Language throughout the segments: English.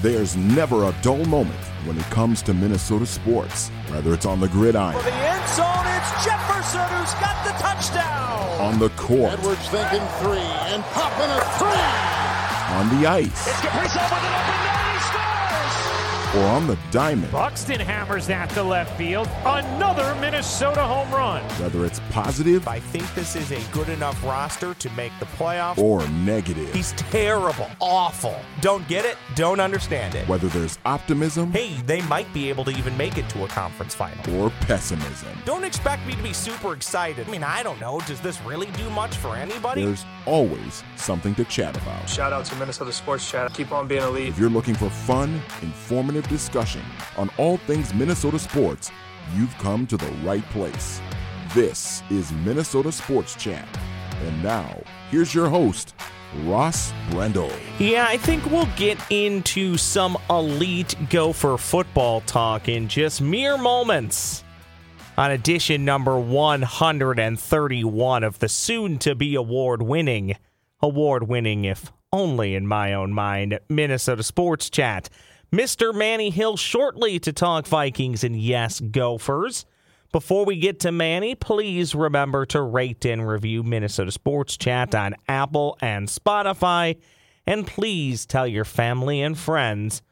There's never a dull moment when it comes to Minnesota sports, whether it's on the gridiron. For the end zone, it's Jefferson who's got the touchdown. On the court. Edwards thinking three and popping a three. On the ice. It's Caprizo with an open net, he scores. Or on the diamond. Buxton hammers that to left field. Another Minnesota home run. Whether it's positive. I think this is a good enough roster to make the playoffs. Or negative. He's terrible. Awful. Don't get it. Don't understand it. Whether there's optimism. Hey, they might be able to even make it to a conference final. Or pessimism. Don't expect me to be super excited. I mean, I don't know. Does this really do much for anybody? There's always something to chat about. Shout out to Minnesota Sports Chat. Keep on being elite. If you're looking for fun, informative discussion on all things Minnesota sports, you've come to the right place. This is Minnesota Sports Chat. And now, here's your host, Ross Brendel. Yeah, I think we'll get into some elite Gopher football talk in just mere moments on edition number 131 of the soon-to-be award-winning, if only in my own mind, Minnesota Sports Chat. Mr. Manny Hill shortly to talk Vikings and, yes, Gophers. Before we get to Manny, please remember to rate and review Minnesota Sports Chat on Apple and Spotify. And please tell your family and friends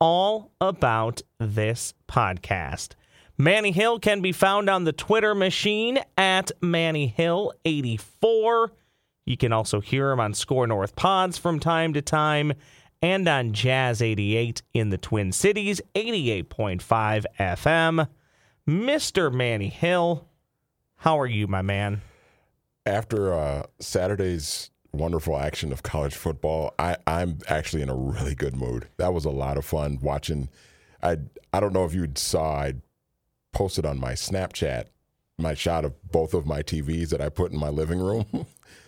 all about this podcast. Manny Hill can be found on the Twitter machine at MannyHill84. You can also hear him on Score North Pods from time to time, and on Jazz 88 in the Twin Cities, 88.5 FM. Mr. Manny Hill, how are you, my man? After Saturday's wonderful action of college football, I'm actually in a really good mood. That was a lot of fun watching. I don't know if you saw, I posted on my Snapchat my shot of both of my TVs that I put in my living room.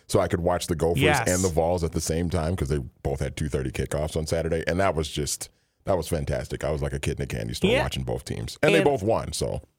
So I could watch the Gophers and the Vols at the same time because they both had 2:30 kickoffs on Saturday. And that was fantastic. I was like a kid in a candy store watching both teams. And they both won.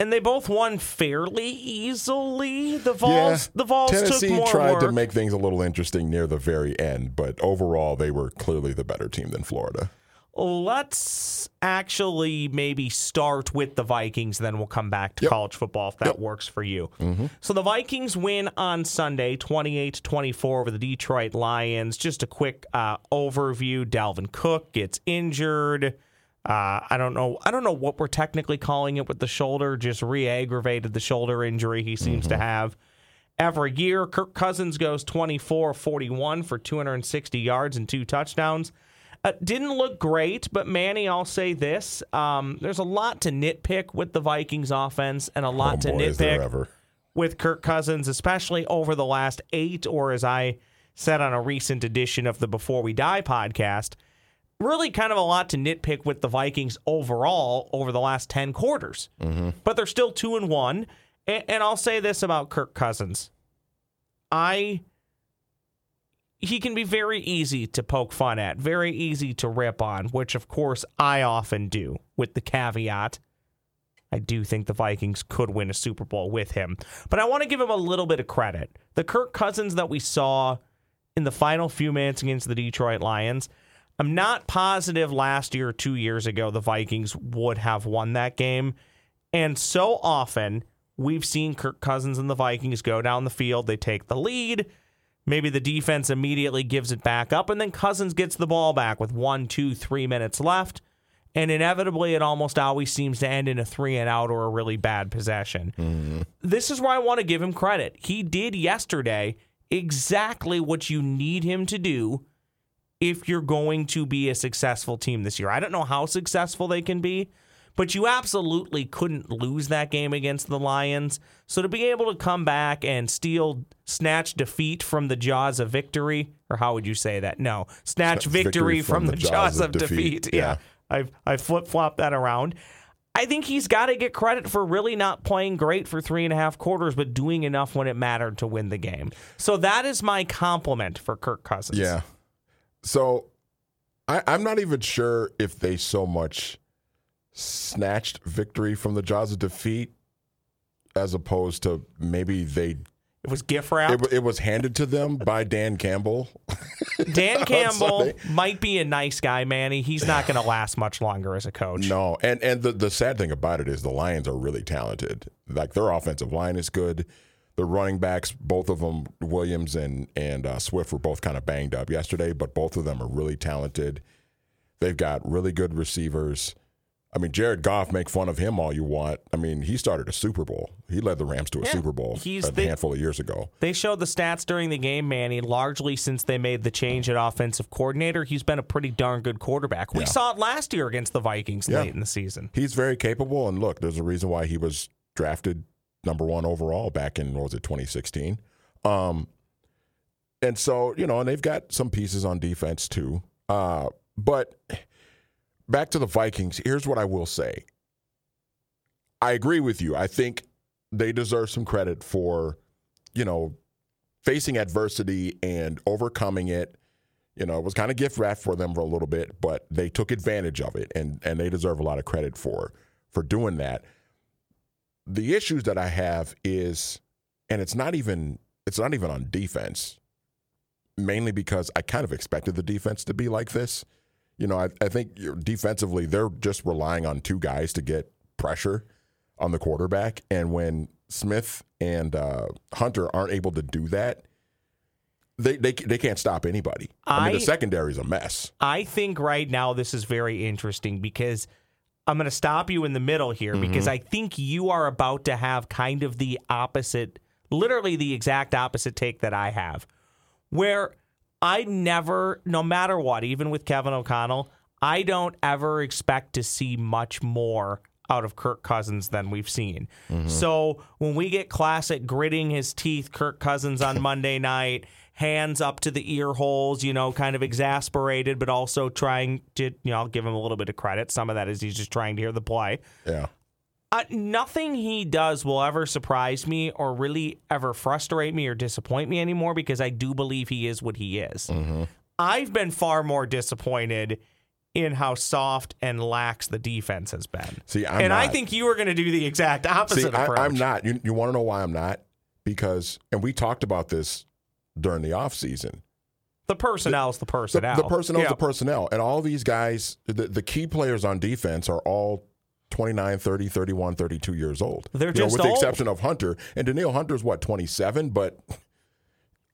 And they both won fairly easily. The Vols Tennessee took more work. To make things a little interesting near the very end. But overall, they were clearly the better team than Florida. Let's actually maybe start with the Vikings, then we'll come back to college football if that works for you. Mm-hmm. So the Vikings win on Sunday, 28-24 over the Detroit Lions. Just a quick overview. Dalvin Cook gets injured. I don't know what we're technically calling it with the shoulder. Just re-aggravated the shoulder injury he seems to have every year. Kirk Cousins goes 24-41 for 260 yards and 2 touchdowns. Didn't look great, but Manny, I'll say this. There's a lot to nitpick with the Vikings offense and a lot to nitpick with Kirk Cousins, especially over the last 8, or as I said on a recent edition of the Before We Die podcast, really kind of a lot to nitpick with the Vikings overall over the last 10 quarters. Mm-hmm. But they're still 2-1. And I'll say this about Kirk Cousins. He can be very easy to poke fun at, very easy to rip on, which, of course, I often do, with the caveat I do think the Vikings could win a Super Bowl with him. But I want to give him a little bit of credit. The Kirk Cousins that we saw in the final few minutes against the Detroit Lions, I'm not positive last year or 2 years ago the Vikings would have won that game. And so often we've seen Kirk Cousins and the Vikings go down the field. They take the lead. Maybe the defense immediately gives it back up, and then Cousins gets the ball back with 1, 2, 3 minutes left, and inevitably it almost always seems to end in a 3-and-out or a really bad possession. Mm-hmm. This is where I want to give him credit. He did yesterday exactly what you need him to do if you're going to be a successful team this year. I don't know how successful they can be, but you absolutely couldn't lose that game against the Lions. So to be able to come back and snatch defeat from the jaws of victory, or how would you say that? No, snatch victory from the jaws of defeat. Yeah, I flip-flopped that around. I think he's got to get credit for really not playing great for 3.5 quarters, but doing enough when it mattered to win the game. So that is my compliment for Kirk Cousins. Yeah. So I'm not even sure if they so much snatched victory from the jaws of defeat as opposed to maybe they It was gift wrapped. It was handed to them by Dan Campbell. Dan Campbell might be a nice guy, Manny. He's not going to last much longer as a coach. No, and the sad thing about it is the Lions are really talented. Like, their offensive line is good. The running backs, both of them, Williams and Swift, were both kind of banged up yesterday, but both of them are really talented. They've got really good receivers. I mean, Jared Goff, make fun of him all you want. I mean, he started a Super Bowl. He led the Rams to a Super Bowl a handful of years ago. They showed the stats during the game, Manny. Largely since they made the change at offensive coordinator, he's been a pretty darn good quarterback. We saw it last year against the Vikings late in the season. He's very capable, and look, there's a reason why he was drafted number one overall back in, what was it, 2016. And so, you know, and they've got some pieces on defense too. But back to the Vikings, here's what I will say. I agree with you. I think they deserve some credit for, you know, facing adversity and overcoming it. You know, it was kind of gift wrapped for them for a little bit, but they took advantage of it, and they deserve a lot of credit for doing that. The issues that I have is, and it's not even on defense, mainly because I kind of expected the defense to be like this. You know, I think defensively they're just relying on two guys to get pressure on the quarterback. And when Smith and Hunter aren't able to do that, they can't stop anybody. I mean, the secondary is a mess. I think right now this is very interesting because I'm going to stop you in the middle here because I think you are about to have kind of the opposite, literally the exact opposite take that I have, where I never, no matter what, even with Kevin O'Connell, I don't ever expect to see much more out of Kirk Cousins than we've seen. Mm-hmm. So when we get classic gritting his teeth Kirk Cousins on Monday night, hands up to the ear holes, you know, kind of exasperated, but also trying to, you know, I'll give him a little bit of credit. Some of that is he's just trying to hear the play. Yeah. Nothing he does will ever surprise me or really ever frustrate me or disappoint me anymore because I do believe he is what he is. Mm-hmm. I've been far more disappointed in how soft and lax the defense has been. See, I'm not. I think you are going to do the exact opposite approach. I'm not. You want to know why I'm not? Because, and we talked about this during the offseason. The personnel is the personnel. The personnel is the personnel. And all these guys, the key players on defense are all 29, 30, 31, 32 years old. They're just with the exception of Hunter. And Danielle Hunter's, 27? But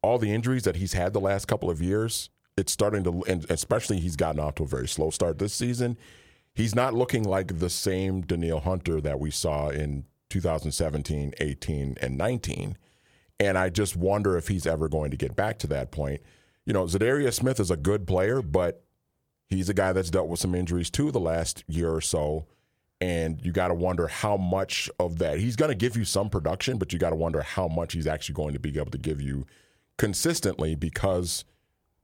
all the injuries that he's had the last couple of years, it's starting to, and especially he's gotten off to a very slow start this season. He's not looking like the same Danielle Hunter that we saw in 2017, 18, and 19. And I just wonder if he's ever going to get back to that point. You know, Za'Darius Smith is a good player, but he's a guy that's dealt with some injuries too the last year or so. And you got to wonder how much of that he's going to give you some production, but you got to wonder how much he's actually going to be able to give you consistently because,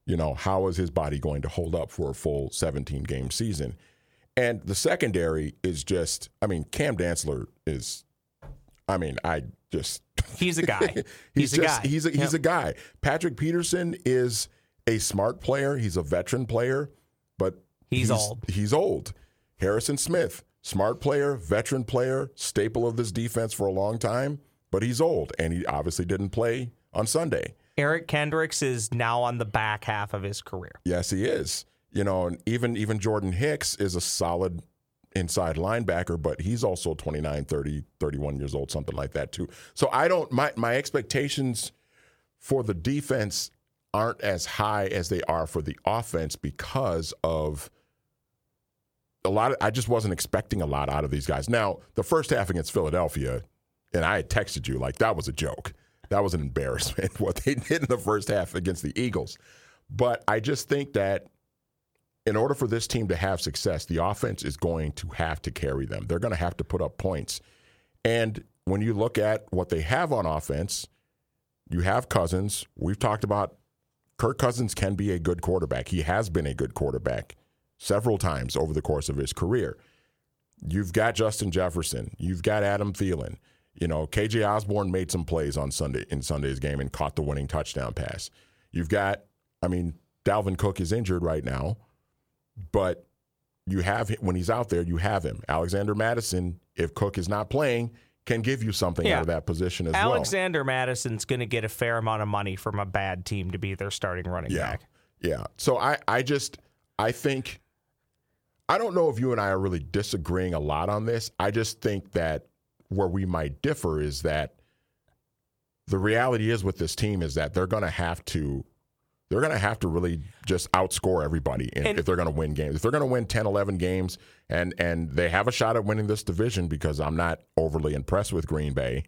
you know, how is his body going to hold up for a full 17-game season? And the secondary is just, I mean, Cam Dantzler is, I mean, I just. He's a guy. he's a guy. He's a guy. Patrick Peterson is a smart player. He's a veteran player, but he's old. Harrison Smith. Smart player, veteran player, staple of this defense for a long time, but he's old, and he obviously didn't play on Sunday. Eric Kendricks is now on the back half of his career. Yes, he is. You know, and even Jordan Hicks is a solid inside linebacker, but he's also 29, 30, 31 years old, something like that too. So I don't, my expectations for the defense aren't as high as they are for the offense because of I just wasn't expecting a lot out of these guys. Now, the first half against Philadelphia, and I had texted you, like, that was a joke. That was an embarrassment, what they did in the first half against the Eagles. But I just think that in order for this team to have success, the offense is going to have to carry them. They're going to have to put up points. And when you look at what they have on offense, you have Cousins. We've talked about Kirk Cousins can be a good quarterback. He has been a good quarterback several times over the course of his career. You've got Justin Jefferson. You've got Adam Thielen. You know, KJ Osborne made some plays on Sunday in Sunday's game and caught the winning touchdown pass. You've got, I mean, Dalvin Cook is injured right now, but you have, when he's out there, you have him. Alexander Madison, if Cook is not playing, can give you something out of that position as Alexander Madison's going to get a fair amount of money from a bad team to be their starting running back. Yeah. So I think I don't know if you and I are really disagreeing a lot on this. I just think that where we might differ is that the reality is with this team is that they're going to have to really just outscore everybody if they're going to win games. If they're going to win 10, 11 games, and they have a shot at winning this division because I'm not overly impressed with Green Bay,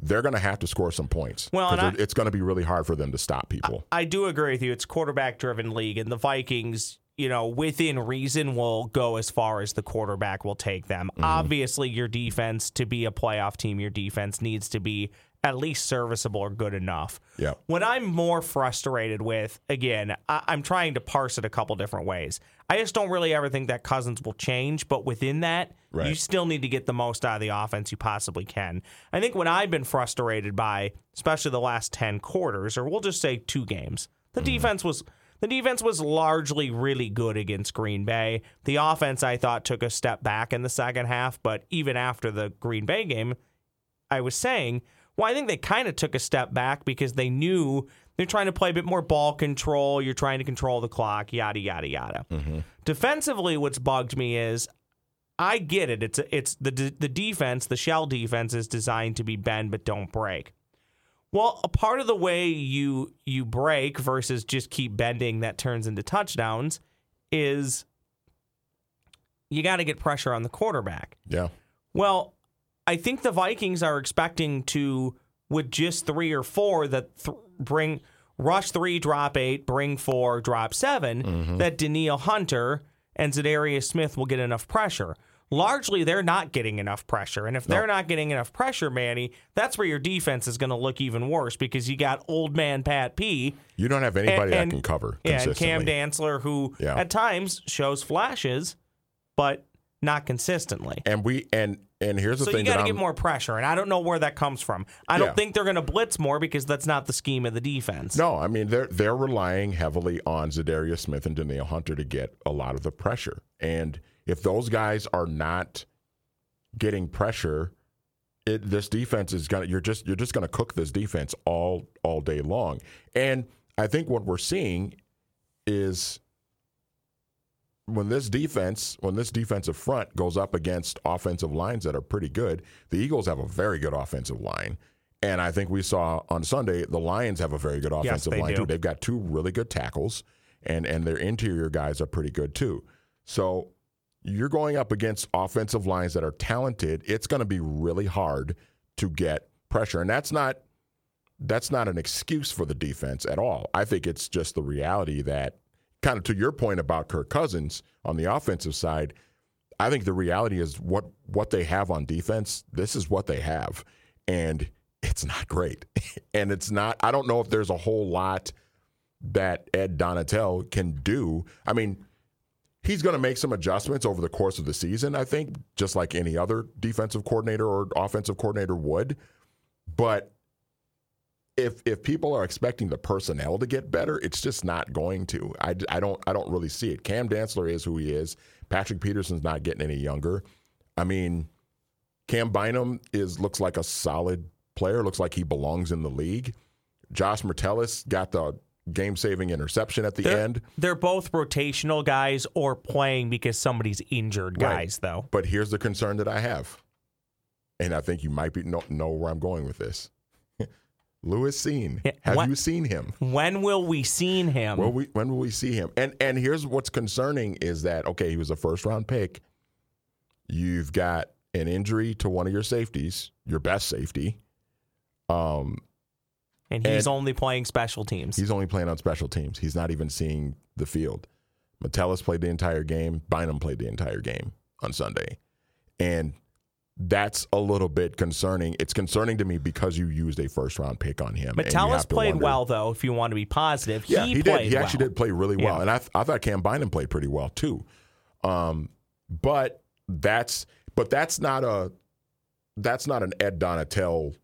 they're going to have to score some points. Well, it's going to be really hard for them to stop people. I do agree with you. It's a quarterback-driven league, and the Vikings, you know, within reason will go as far as the quarterback will take them. Mm-hmm. Obviously, your defense, to be a playoff team, your defense needs to be at least serviceable or good enough. Yeah. What I'm more frustrated with, again, I'm trying to parse it a couple different ways. I just don't really ever think that Cousins will change, but within that, you still need to get the most out of the offense you possibly can. I think what I've been frustrated by, especially the last 10 quarters, or we'll just say 2 games, the defense was largely really good against Green Bay. The offense, I thought, took a step back in the second half, but even after the Green Bay game, I was saying, well, I think they kind of took a step back because they knew they're trying to play a bit more ball control. You're trying to control the clock, yada, yada, yada. Mm-hmm. Defensively, what's bugged me is I get it. It's the defense, the shell defense is designed to be bend but don't break. Well, a part of the way you break versus just keep bending that turns into touchdowns is you got to get pressure on the quarterback. Yeah. Well, I think the Vikings are expecting to, with just 3 or 4, that bring rush 3, drop 8, bring 4, drop 7, that Danielle Hunter and Za'Darius Smith will get enough pressure. Largely, they're not getting enough pressure. And if they're not getting enough pressure, Manny, that's where your defense is going to look even worse because you got old man Pat P. You don't have anybody that can cover consistently. Yeah, and Cam Dantzler, who at times shows flashes, but not consistently. And here's the thing. So you got to get more pressure, and I don't know where that comes from. I don't think they're going to blitz more because that's not the scheme of the defense. No, I mean, they're relying heavily on Za'Darius Smith and Danielle Hunter to get a lot of the pressure. And if those guys are not getting pressure, this defense is going to you're just going to cook this defense all day long. And I think what we're seeing is When this defensive front goes up against offensive lines that are pretty good, the Eagles have a very good offensive line. And I think we saw on Sunday the Lions have a very good offensive line too. They've got 2 really good tackles, and their interior guys are pretty good too. So you're going up against offensive lines that are talented. It's going to be really hard to get pressure. And that's not an excuse for the defense at all. I think it's just the reality that, kind of to your point about Kirk Cousins on the offensive side, I think the reality is what they have on defense, this is what they have. And it's not great. And it's not, I don't know if there's a whole lot that Ed Donatel can do. I mean, he's going to make some adjustments over the course of the season, I think, just like any other defensive coordinator or offensive coordinator would. But if people are expecting the personnel to get better, it's just not going to. I don't really see it. Cam Dantzler is who he is. Patrick Peterson's not getting any younger. I mean, Cam Bynum looks like a solid player. Looks like he belongs in the league. Josh Metellus got the game-saving interception at the end. They're both rotational guys or playing because somebody's injured guys, though. But here's the concern that I have, and I think you might know where I'm going with this. Lewis Seen. Have you seen him? When will we see him? When will we see him? And here's what's concerning is that, okay, he was a first-round pick. You've got an injury to one of your safeties, your best safety. And he's only playing special teams. He's only playing on special teams. He's not even seeing the field. Metellus played the entire game. Bynum played the entire game on Sunday. And that's a little bit concerning. It's concerning to me because you used a first-round pick on him. Metellus played well, though, if you want to be positive. Yeah, he did. He actually did play really well. Yeah. And I thought Cam Bynum played pretty well, too. But that's not an Ed Donatel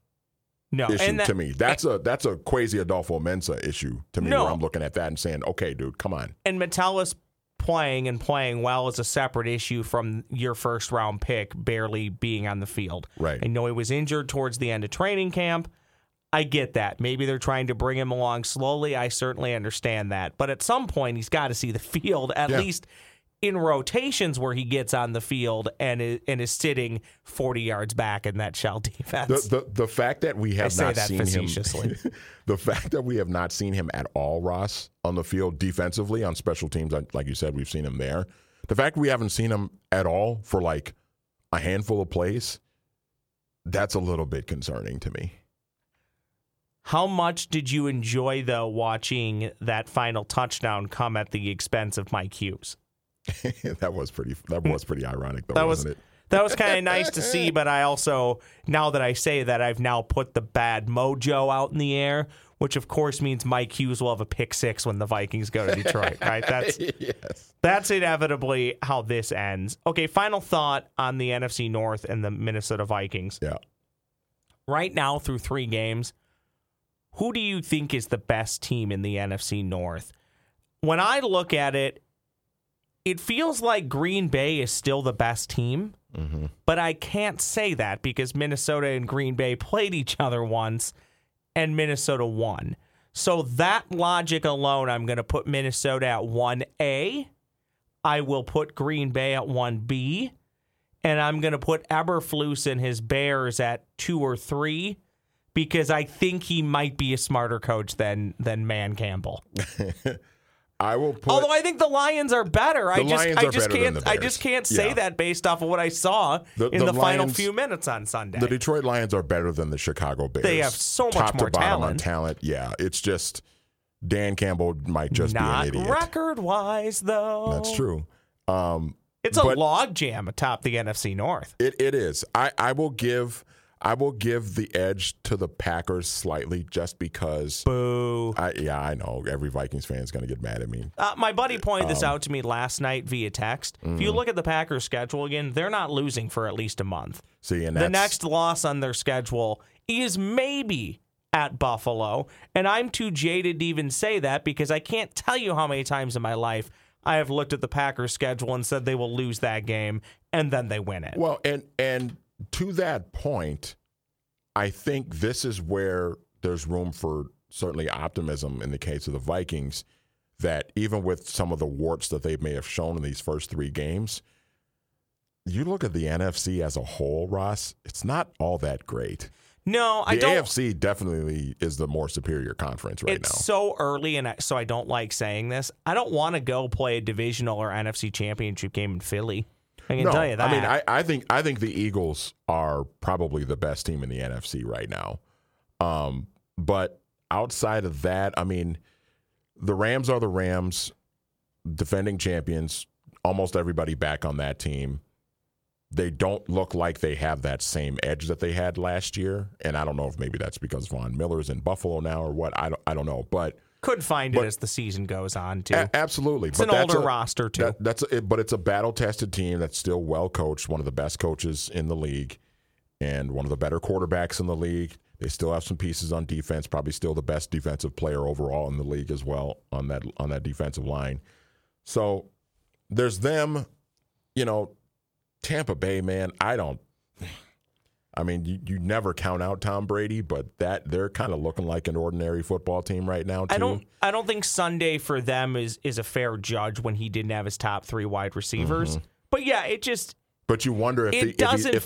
issue to me. That's a Kwesi Adolfo Mensa issue to me where I'm looking at that and saying, okay, dude, come on. And Metellus playing and playing well is a separate issue from your first round pick barely being on the field. Right. I know he was injured towards the end of training camp. I get that. Maybe they're trying to bring him along slowly. I certainly understand that. But at some point, he's got to see the field, at least in rotations where he gets on the field and is sitting 40 yards back in that shell defense. The fact that we have not seen him, the fact that we have not seen him at all, Ross, on the field defensively on special teams, like you said, we've seen him there. The fact we haven't seen him at all for like a handful of plays, that's a little bit concerning to me. How much did you enjoy though watching that final touchdown come at the expense of Mike Hughes? That was pretty ironic, though, wasn't it? That was kind of nice to see, but I also, now that I say that, I've now put the bad mojo out in the air, which of course means Mike Hughes will have a pick six when the Vikings go to Detroit, right? That's inevitably how this ends. Okay, final thought on the NFC North and the Minnesota Vikings. Yeah. Right now, through 3 games, who do you think is the best team in the NFC North? When I look at it, it feels like Green Bay is still the best team, but I can't say that because Minnesota and Green Bay played each other once, and Minnesota won. So that logic alone, I'm going to put Minnesota at 1A. I will put Green Bay at 1B, and I'm going to put Eberflus and his Bears at 2 or 3 because I think he might be a smarter coach than Man Campbell. I will put, although I think the Lions are better. I just can't say that based off of what I saw in the final few minutes on Sunday. The Detroit Lions are better than the Chicago Bears. They have so much more talent. Yeah, it's just Dan Campbell might just be an idiot. Record-wise, though. That's true. It's a logjam atop the NFC North. It is. I will give the edge to the Packers slightly just because. Boo. I know. Every Vikings fan is going to get mad at me. My buddy pointed this out to me last night via text. If you look at the Packers' schedule again, they're not losing for at least a month. See, and the next loss on their schedule is maybe at Buffalo. And I'm too jaded to even say that because I can't tell you how many times in my life I have looked at the Packers' schedule and said they will lose that game, and then they win it. Well, and to that point, I think this is where there's room for certainly optimism in the case of the Vikings, that even with some of the warts that they may have shown in these first 3 games, you look at the NFC as a whole, Ross, it's not all that great. No, I don't. The AFC definitely is the more superior conference right now. It's so early, and so I don't like saying this. I don't want to go play a divisional or NFC championship game in Philly. I can tell you that. I mean, I think the Eagles are probably the best team in the NFC right now. But outside of that, I mean, the Rams are the Rams, defending champions, almost everybody back on that team. They don't look like they have that same edge that they had last year, and I don't know if maybe that's because Von Miller's in Buffalo now or what. I don't know, but could find it as the season goes on, too. Absolutely. It's an older roster, too. But it's a battle-tested team that's still well-coached, one of the best coaches in the league, and one of the better quarterbacks in the league. They still have some pieces on defense, probably still the best defensive player overall in the league as well on that defensive line. So there's them. You know, Tampa Bay, man, you never count out Tom Brady, but they're kind of looking like an ordinary football team right now, too. I don't think Sunday for them is a fair judge when he didn't have his top 3 wide receivers. Mm-hmm. But yeah, it just. But you wonder if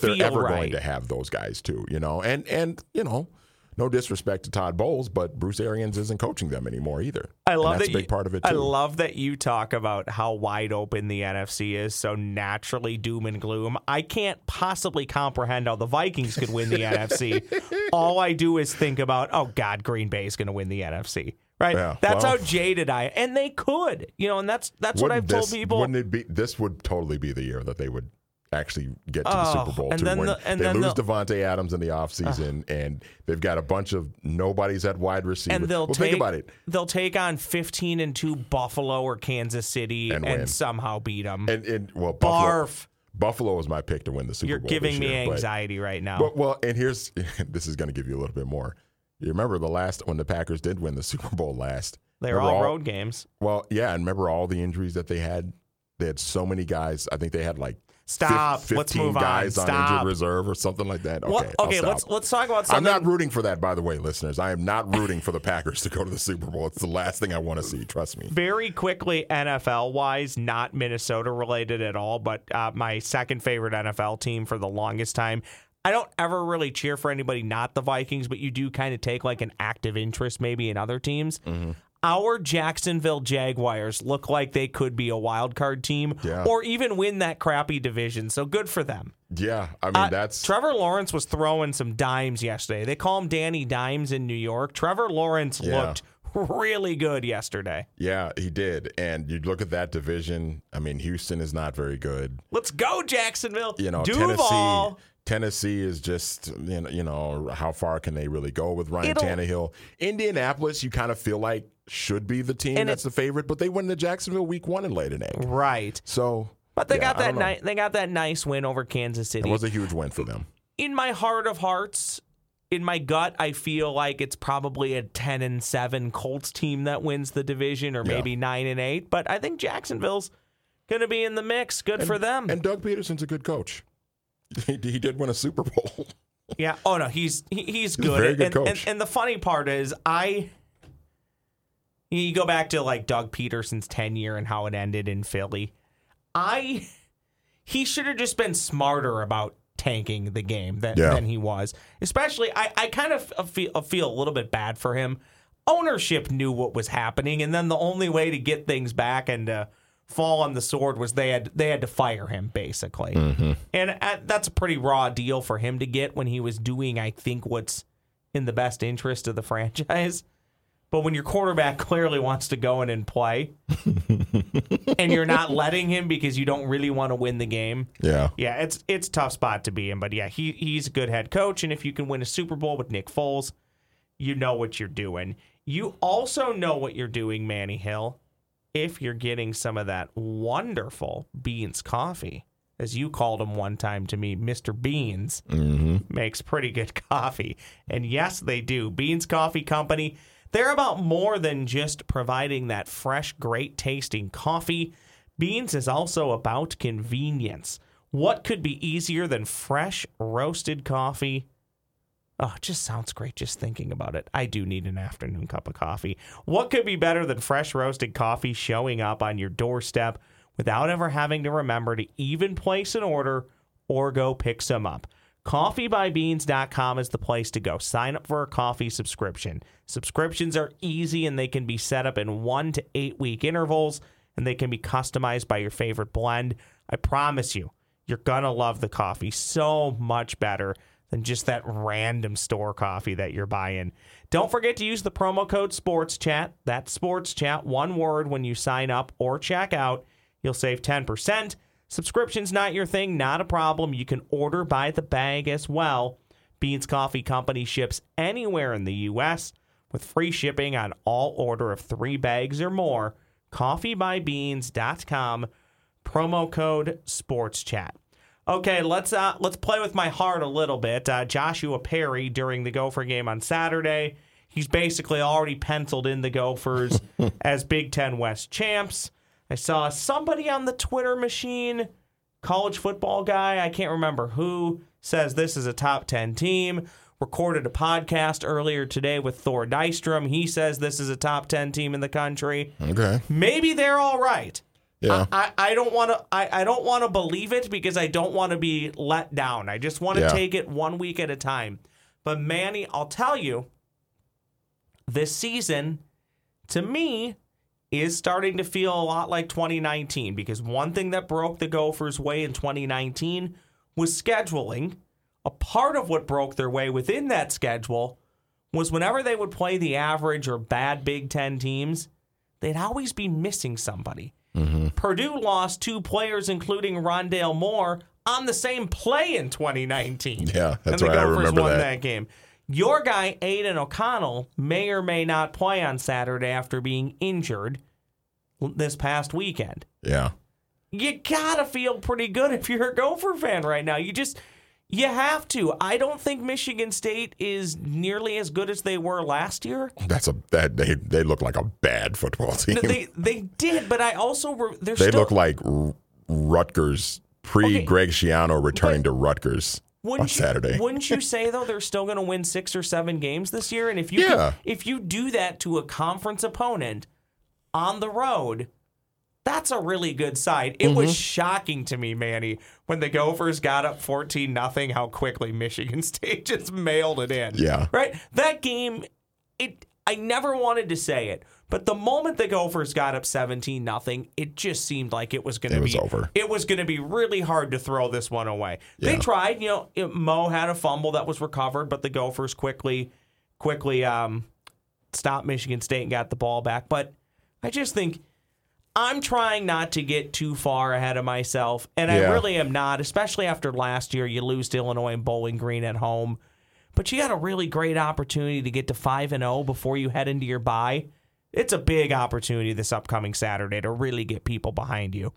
they're ever going to have those guys too, you know. And you know, no disrespect to Todd Bowles, but Bruce Arians isn't coaching them anymore either. That's a big part of it too. I love that you talk about how wide open the NFC is, so naturally doom and gloom. I can't possibly comprehend how the Vikings could win the NFC. All I do is think about, oh God, Green Bay is going to win the NFC, right? Yeah, that's how jaded I am, and they could, you know. And that's what I've told people. Wouldn't it be? This would totally be the year that they would actually get to the Super Bowl, and then they lose Devontae Adams in the offseason, and they've got a bunch of nobodies at wide receiver. And think about it. They'll take on 15-2 Buffalo or Kansas City and somehow beat them. And Buffalo is my pick to win the Super Bowl. You're giving me anxiety right now. But here's this is going to give you a little bit more. You remember when the Packers did win the Super Bowl last? They were all road games. Well, yeah, and remember all the injuries that they had They had so many guys. I think they had like 15 guys on injured reserve or something like that. Okay, let's talk about something. I'm not rooting for that, by the way, listeners. I am not rooting for the Packers to go to the Super Bowl. It's the last thing I want to see, trust me. Very quickly, NFL-wise, not Minnesota-related at all, but my second favorite NFL team for the longest time. I don't ever really cheer for anybody, not the Vikings, but you do kind of take like an active interest maybe in other teams. Mm-hmm. Our Jacksonville Jaguars look like they could be a wild card team or even win that crappy division. So good for them. Yeah, I mean, that's... Trevor Lawrence was throwing some dimes yesterday. They call him Danny Dimes in New York. Trevor Lawrence looked really good yesterday. Yeah, he did. And you look at that division. I mean, Houston is not very good. Let's go, Jacksonville. You know, Duval. Tennessee is just, you know, how far can they really go with Ryan Tannehill? Indianapolis, you kind of feel like, should be the team and that's the favorite, but they went to Jacksonville week 1 and laid an egg. Right. So, but they got that nice win over Kansas City. It was a huge win for them. In my heart of hearts, in my gut, I feel like it's probably a 10-7 Colts team that wins the division, or maybe 9-8. But I think Jacksonville's going to be in the mix. Good for them. And Doug Peterson's a good coach. He did win a Super Bowl. Yeah. Oh no, he's good. A very good coach. And the funny part is, you go back to like Doug Peterson's tenure and how it ended in Philly. He should have just been smarter about tanking the game than he was. Especially, I kind of feel a little bit bad for him. Ownership knew what was happening, and then the only way to get things back and fall on the sword was they had to fire him, basically. Mm-hmm. And that's a pretty raw deal for him to get when he was doing, I think, what's in the best interest of the franchise. But when your quarterback clearly wants to go in and play and you're not letting him because you don't really want to win the game. Yeah. Yeah, it's a tough spot to be in. But, yeah, he's a good head coach. And if you can win a Super Bowl with Nick Foles, you know what you're doing. You also know what you're doing, Manny Hill, if you're getting some of that wonderful Beans coffee. As you called him one time to me, Mr. Beans makes pretty good coffee. And, yes, they do. Beans Coffee Company. They're about more than just providing that fresh, great-tasting coffee. Beans is also about convenience. What could be easier than fresh, roasted coffee? Oh, it just sounds great just thinking about it. I do need an afternoon cup of coffee. What could be better than fresh, roasted coffee showing up on your doorstep without ever having to remember to even place an order or go pick some up? CoffeeByBeans.com is the place to go. Sign up for a coffee subscription. Subscriptions are easy, and they can be set up in 1 to 8 week intervals, and they can be customized by your favorite blend. I promise you, you're going to love the coffee so much better than just that random store coffee that you're buying. Don't forget to use the promo code SPORTSCHAT. That's SPORTSCHAT, one word, when you sign up or check out. You'll save 10%. Subscription's not your thing, not a problem. You can order by the bag as well. Beans Coffee Company ships anywhere in the U.S. with free shipping on all order of 3 bags or more. CoffeeByBeans.com, promo code SPORTSCHAT. Okay, let's play with my heart a little bit. Joshua Perry during the Gopher game on Saturday. He's basically already penciled in the Gophers as Big Ten West champs. I saw somebody on the Twitter machine, college football guy, I can't remember who, says this is a top 10 team. Recorded a podcast earlier today with Thor Dystrom. He says this is a top 10 team in the country. Okay. Maybe they're all right. Yeah. I don't want to believe it because I don't want to be let down. I just want to take it 1 week at a time. But Manny, I'll tell you, this season, to me, is starting to feel a lot like 2019, because one thing that broke the Gophers' way in 2019 was scheduling. A part of what broke their way within that schedule was whenever they would play the average or bad Big Ten teams, they'd always be missing somebody. Mm-hmm. Purdue lost 2 players, including Rondale Moore, on the same play in 2019. Yeah, that's right. I remember that. And the Gophers won that game. Your guy, Aiden O'Connell, may or may not play on Saturday after being injured this past weekend. Yeah. You got to feel pretty good if you're a Gopher fan right now. You just You have to. I don't think Michigan State is nearly as good as they were last year. They look like a bad football team. No, they did, but I also they look like Rutgers Greg Schiano returning to Rutgers on Saturday. Wouldn't you say though they're still going to win 6 or 7 games this year? And if you if you do that to a conference opponent on the road. That's a really good side. It was shocking to me, Manny, when the Gophers got up 14-0, how quickly Michigan State just mailed it in. Yeah. Right? That game, I never wanted to say it, but the moment the Gophers got up 17-0, it just seemed like it was going to be over. It was going to be really hard to throw this one away. Yeah. They tried. You know, Mo had a fumble that was recovered, but the Gophers quickly stopped Michigan State and got the ball back. But I just think... I'm trying not to get too far ahead of myself, and I really am not, especially after last year you lose to Illinois and Bowling Green at home. But you got a really great opportunity to get to 5-0 before you head into your bye. It's a big opportunity this upcoming Saturday to really get people behind you.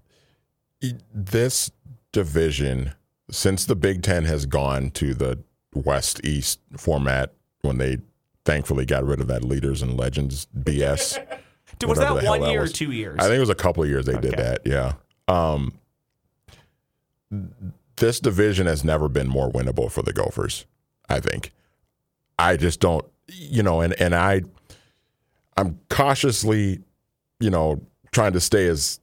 This division, since the Big Ten has gone to the West-East format when they thankfully got rid of that Leaders and Legends BS – was that 1 year or 2 years? I think it was a couple of years they did that, yeah. This division has never been more winnable for the Gophers, I think. I just don't, and I'm cautiously, trying to stay as,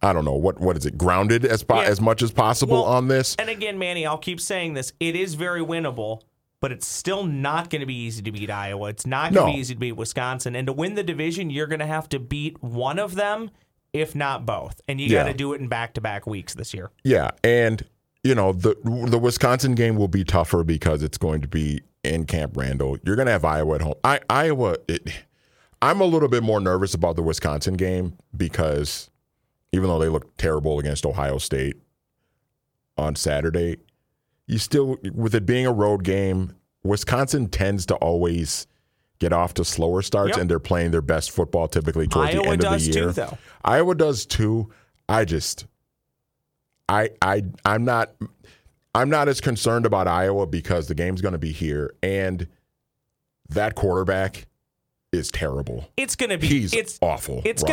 I don't know, what is it, grounded as much as possible on this. And again, Manny, I'll keep saying this. It is very winnable. But it's still not going to be easy to beat Iowa. It's not going to be easy to beat Wisconsin. And to win the division, you're going to have to beat one of them, if not both. And you got to do it in back-to-back weeks this year. Yeah, and, the Wisconsin game will be tougher because it's going to be in Camp Randall. You're going to have Iowa at home. I'm a little bit more nervous about the Wisconsin game because even though they looked terrible against Ohio State on Saturday, you still, with it being a road game, Wisconsin tends to always get off to slower starts, and they're playing their best football typically towards the end of the year. Iowa does too, though. Iowa does too. I'm not as concerned about Iowa because the game's going to be here, and that quarterback is terrible. He's awful. It's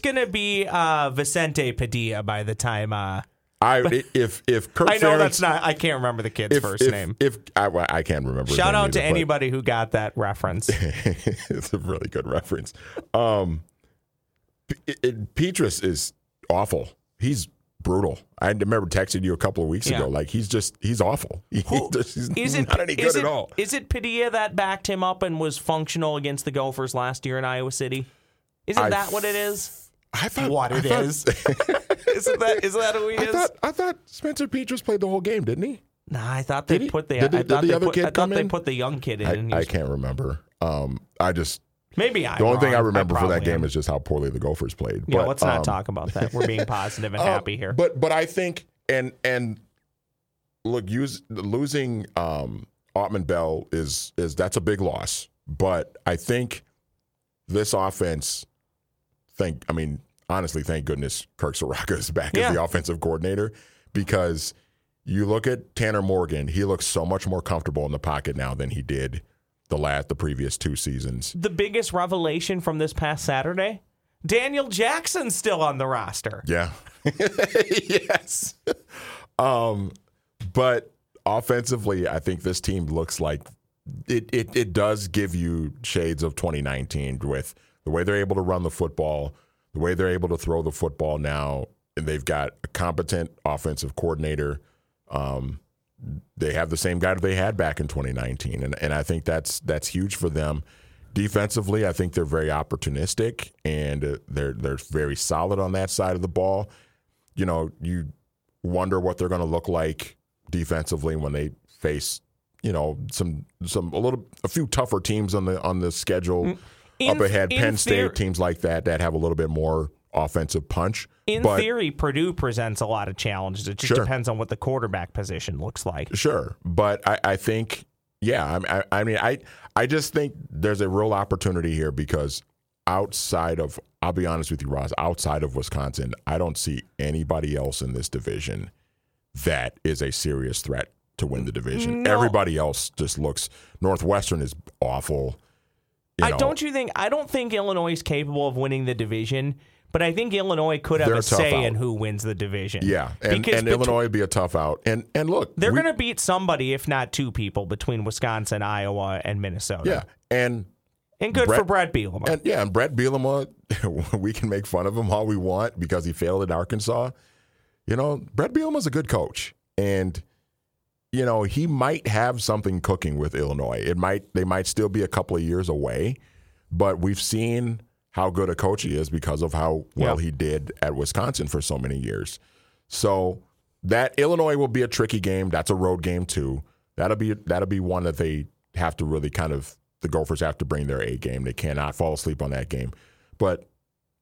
gonna be Vicente Padilla by the time. If Kirk, I know Ferentz, that's not. I can't remember the kid's first name. I can't remember. Shout out to anybody who got that reference. It's a really good reference. Petrus is awful. He's brutal. I remember texting you a couple of weeks ago. Like he's awful. He's not any good at all. Is it Padilla that backed him up and was functional against the Gophers last year in Iowa City? Isn't that what it is? I thought it is. Isn't that who he is? I thought Spencer Petras played the whole game, didn't he? Nah, I thought they put the young kid in. I can't remember. The only thing I remember for that game is just how poorly the Gophers played. Yeah, but, let's not talk about that. We're being positive and happy here. But I think losing Ottman Bell is that's a big loss. But I think this offense. Thank goodness Kirk Soraka is back as the offensive coordinator, because you look at Tanner Morgan, he looks so much more comfortable in the pocket now than he did the previous two seasons. The biggest revelation from this past Saturday, Daniel Jackson's still on the roster. Yeah. Yes. But offensively, I think this team looks like it does give you shades of 2019 with the way they're able to run the football, the way they're able to throw the football now, and they've got a competent offensive coordinator. They have the same guy that they had back in 2019, and I think that's huge for them. Defensively, I think they're very opportunistic, and they're very solid on that side of the ball. You wonder what they're going to look like defensively when they face a few tougher teams on the schedule. Mm-hmm. Up ahead, Penn State, teams like that have a little bit more offensive punch. In theory, Purdue presents a lot of challenges. It just depends on what the quarterback position looks like. Sure, but I think, I just think there's a real opportunity here because I'll be honest with you, Ross, outside of Wisconsin, I don't see anybody else in this division that is a serious threat to win the division. No. Everybody else just looks – Northwestern is awful. I don't think Illinois is capable of winning the division, but I think Illinois could have a say in who wins the division. Yeah, and Illinois would be a tough out. And look, they're going to beat somebody, if not two people, between Wisconsin, Iowa, and Minnesota. Yeah, and good for Brett Bielema. And Brett Bielema, we can make fun of him all we want because he failed at Arkansas. You know, Brett Bielema's a good coach, and you know he might have something cooking with Illinois. They might still be a couple of years away, but we've seen how good a coach he is because of how well he did at Wisconsin for so many years. So that Illinois will be a tricky game. That's a road game too. That'll be one that they have to really the Gophers have to bring their A game. They cannot fall asleep on that game, but.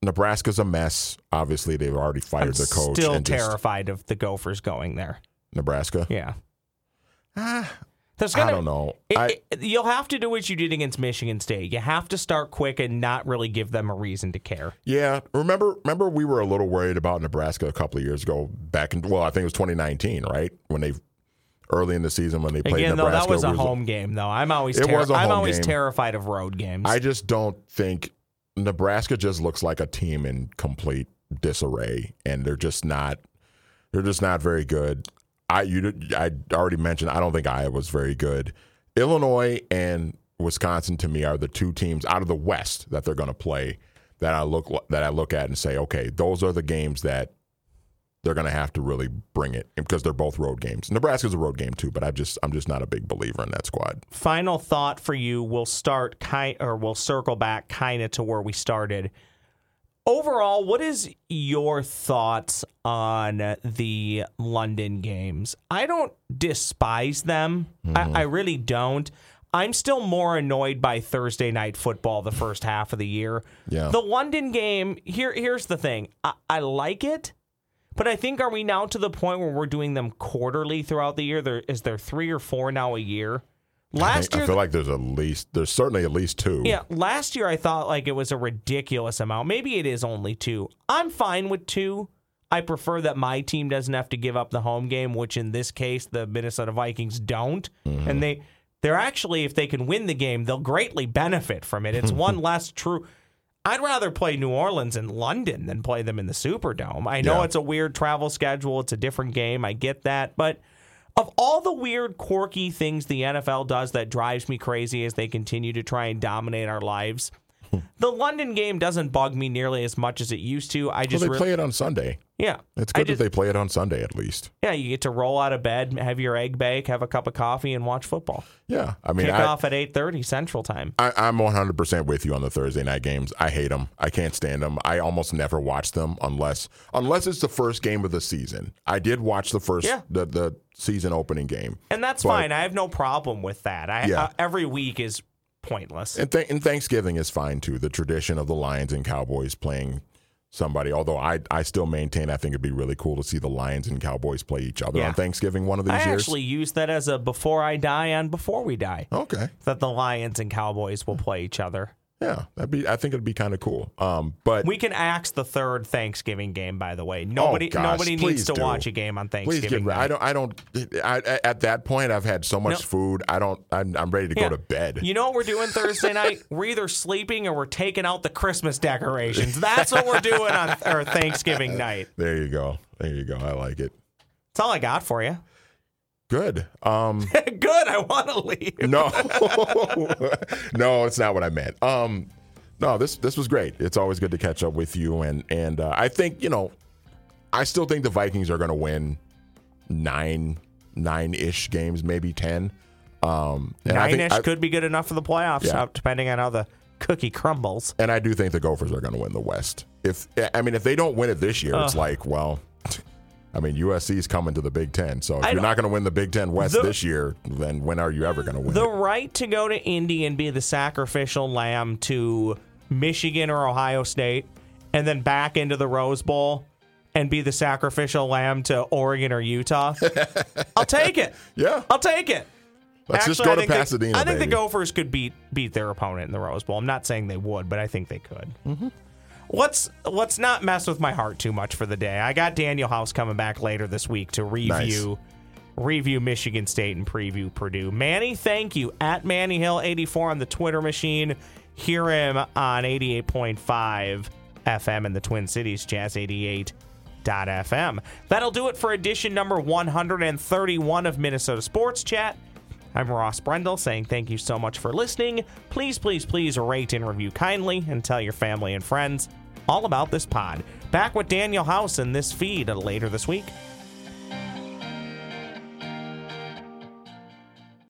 Nebraska's a mess. Obviously, they've already fired their coach. I'm still terrified of the Gophers going there. Nebraska? Yeah. I don't know. You'll have to do what you did against Michigan State. You have to start quick and not really give them a reason to care. Yeah. Remember we were a little worried about Nebraska a couple of years ago back in, well, I think it was 2019, right? When they early in the season when they played Nebraska. Again, though, that was a home game, though. I'm always terrified of road games. I just don't think... Nebraska just looks like a team in complete disarray, and they're just not very good. I already mentioned I don't think Iowa's very good. Illinois and Wisconsin to me are the two teams out of the West that they're going to play that I look at and say, okay, those are the games that they're going to have to really bring it because they're both road games. Nebraska's a road game too, but I'm just not a big believer in that squad. Final thought for you. We'll circle back kind of to where we started. Overall, what is your thoughts on the London games? I don't despise them. Mm-hmm. I really don't. I'm still more annoyed by Thursday night football the first half of the year. Yeah. The London game. Here's the thing. I like it. But I think, are we now to the point where we're doing them quarterly throughout the year? Is there three or four now a year? I feel like there's certainly at least two. Yeah, last year I thought like it was a ridiculous amount. Maybe it is only two. I'm fine with two. I prefer that my team doesn't have to give up the home game, which in this case the Minnesota Vikings don't. Mm-hmm. And they're actually, if they can win the game, they'll greatly benefit from it. It's one less true... I'd rather play New Orleans in London than play them in the Superdome. I know it's a weird travel schedule. It's a different game. I get that. But of all the weird, quirky things the NFL does that drives me crazy as they continue to try and dominate our lives, the London game doesn't bug me nearly as much as it used to. Play it on Sunday. Yeah. It's good that they play it on Sunday at least. Yeah, you get to roll out of bed, have your egg bake, have a cup of coffee, and watch football. Yeah. I mean, Kick off at 8:30 Central Time. I'm 100% with you on the Thursday night games. I hate them. I can't stand them. I almost never watch them unless it's the first game of the season. I did watch the first the season opening game. And that's fine. I have no problem with that. Every week is pointless. And Thanksgiving is fine, too. The tradition of the Lions and Cowboys playing somebody, although I still maintain I think it'd be really cool to see the Lions and Cowboys play each other on Thanksgiving one of these years. I actually use that as a before I die and before we die. Okay. That the Lions and Cowboys will play each other. Yeah, I think it'd be kind of cool. But we can axe the third Thanksgiving game, by the way. Nobody needs to watch a game on Thanksgiving. Please get, I don't, at that point I've had so much food. I'm ready to go to bed. You know what we're doing Thursday night? We're either sleeping or we're taking out the Christmas decorations. That's what we're doing on our Thanksgiving night. There you go. I like it. That's all I got for you. Good. Good. I want to leave. No, it's not what I meant. No, this was great. It's always good to catch up with you. And I think, I still think the Vikings are going to win nine-ish games, maybe 10. Nine-ish could be good enough for the playoffs, depending on how the cookie crumbles. And I do think the Gophers are going to win the West. If they don't win it this year, it's like, well... I mean, USC's coming to the Big Ten, so if you're not going to win the Big Ten West this year, then when are you ever going to win it? The right to go to Indy and be the sacrificial lamb to Michigan or Ohio State, and then back into the Rose Bowl and be the sacrificial lamb to Oregon or Utah, I'll take it. Yeah. I'll take it. Let's just go to Pasadena, I think the Gophers could beat their opponent in the Rose Bowl. I'm not saying they would, but I think they could. Mm-hmm. let's not mess with my heart too much for the day. I got Daniel House coming back later this week to review Michigan State and preview Purdue. Manny, thank you. At Manny Hill 84 on the Twitter machine. Hear him on 88.5 FM in the Twin Cities, Jazz 88.fm. That'll do it for edition number 131 of Minnesota Sports Chat. I'm Ross Brendel saying thank you so much for listening. Please, please, please rate and review kindly and tell your family and friends all about this pod. Back with Daniel House in this feed later this week.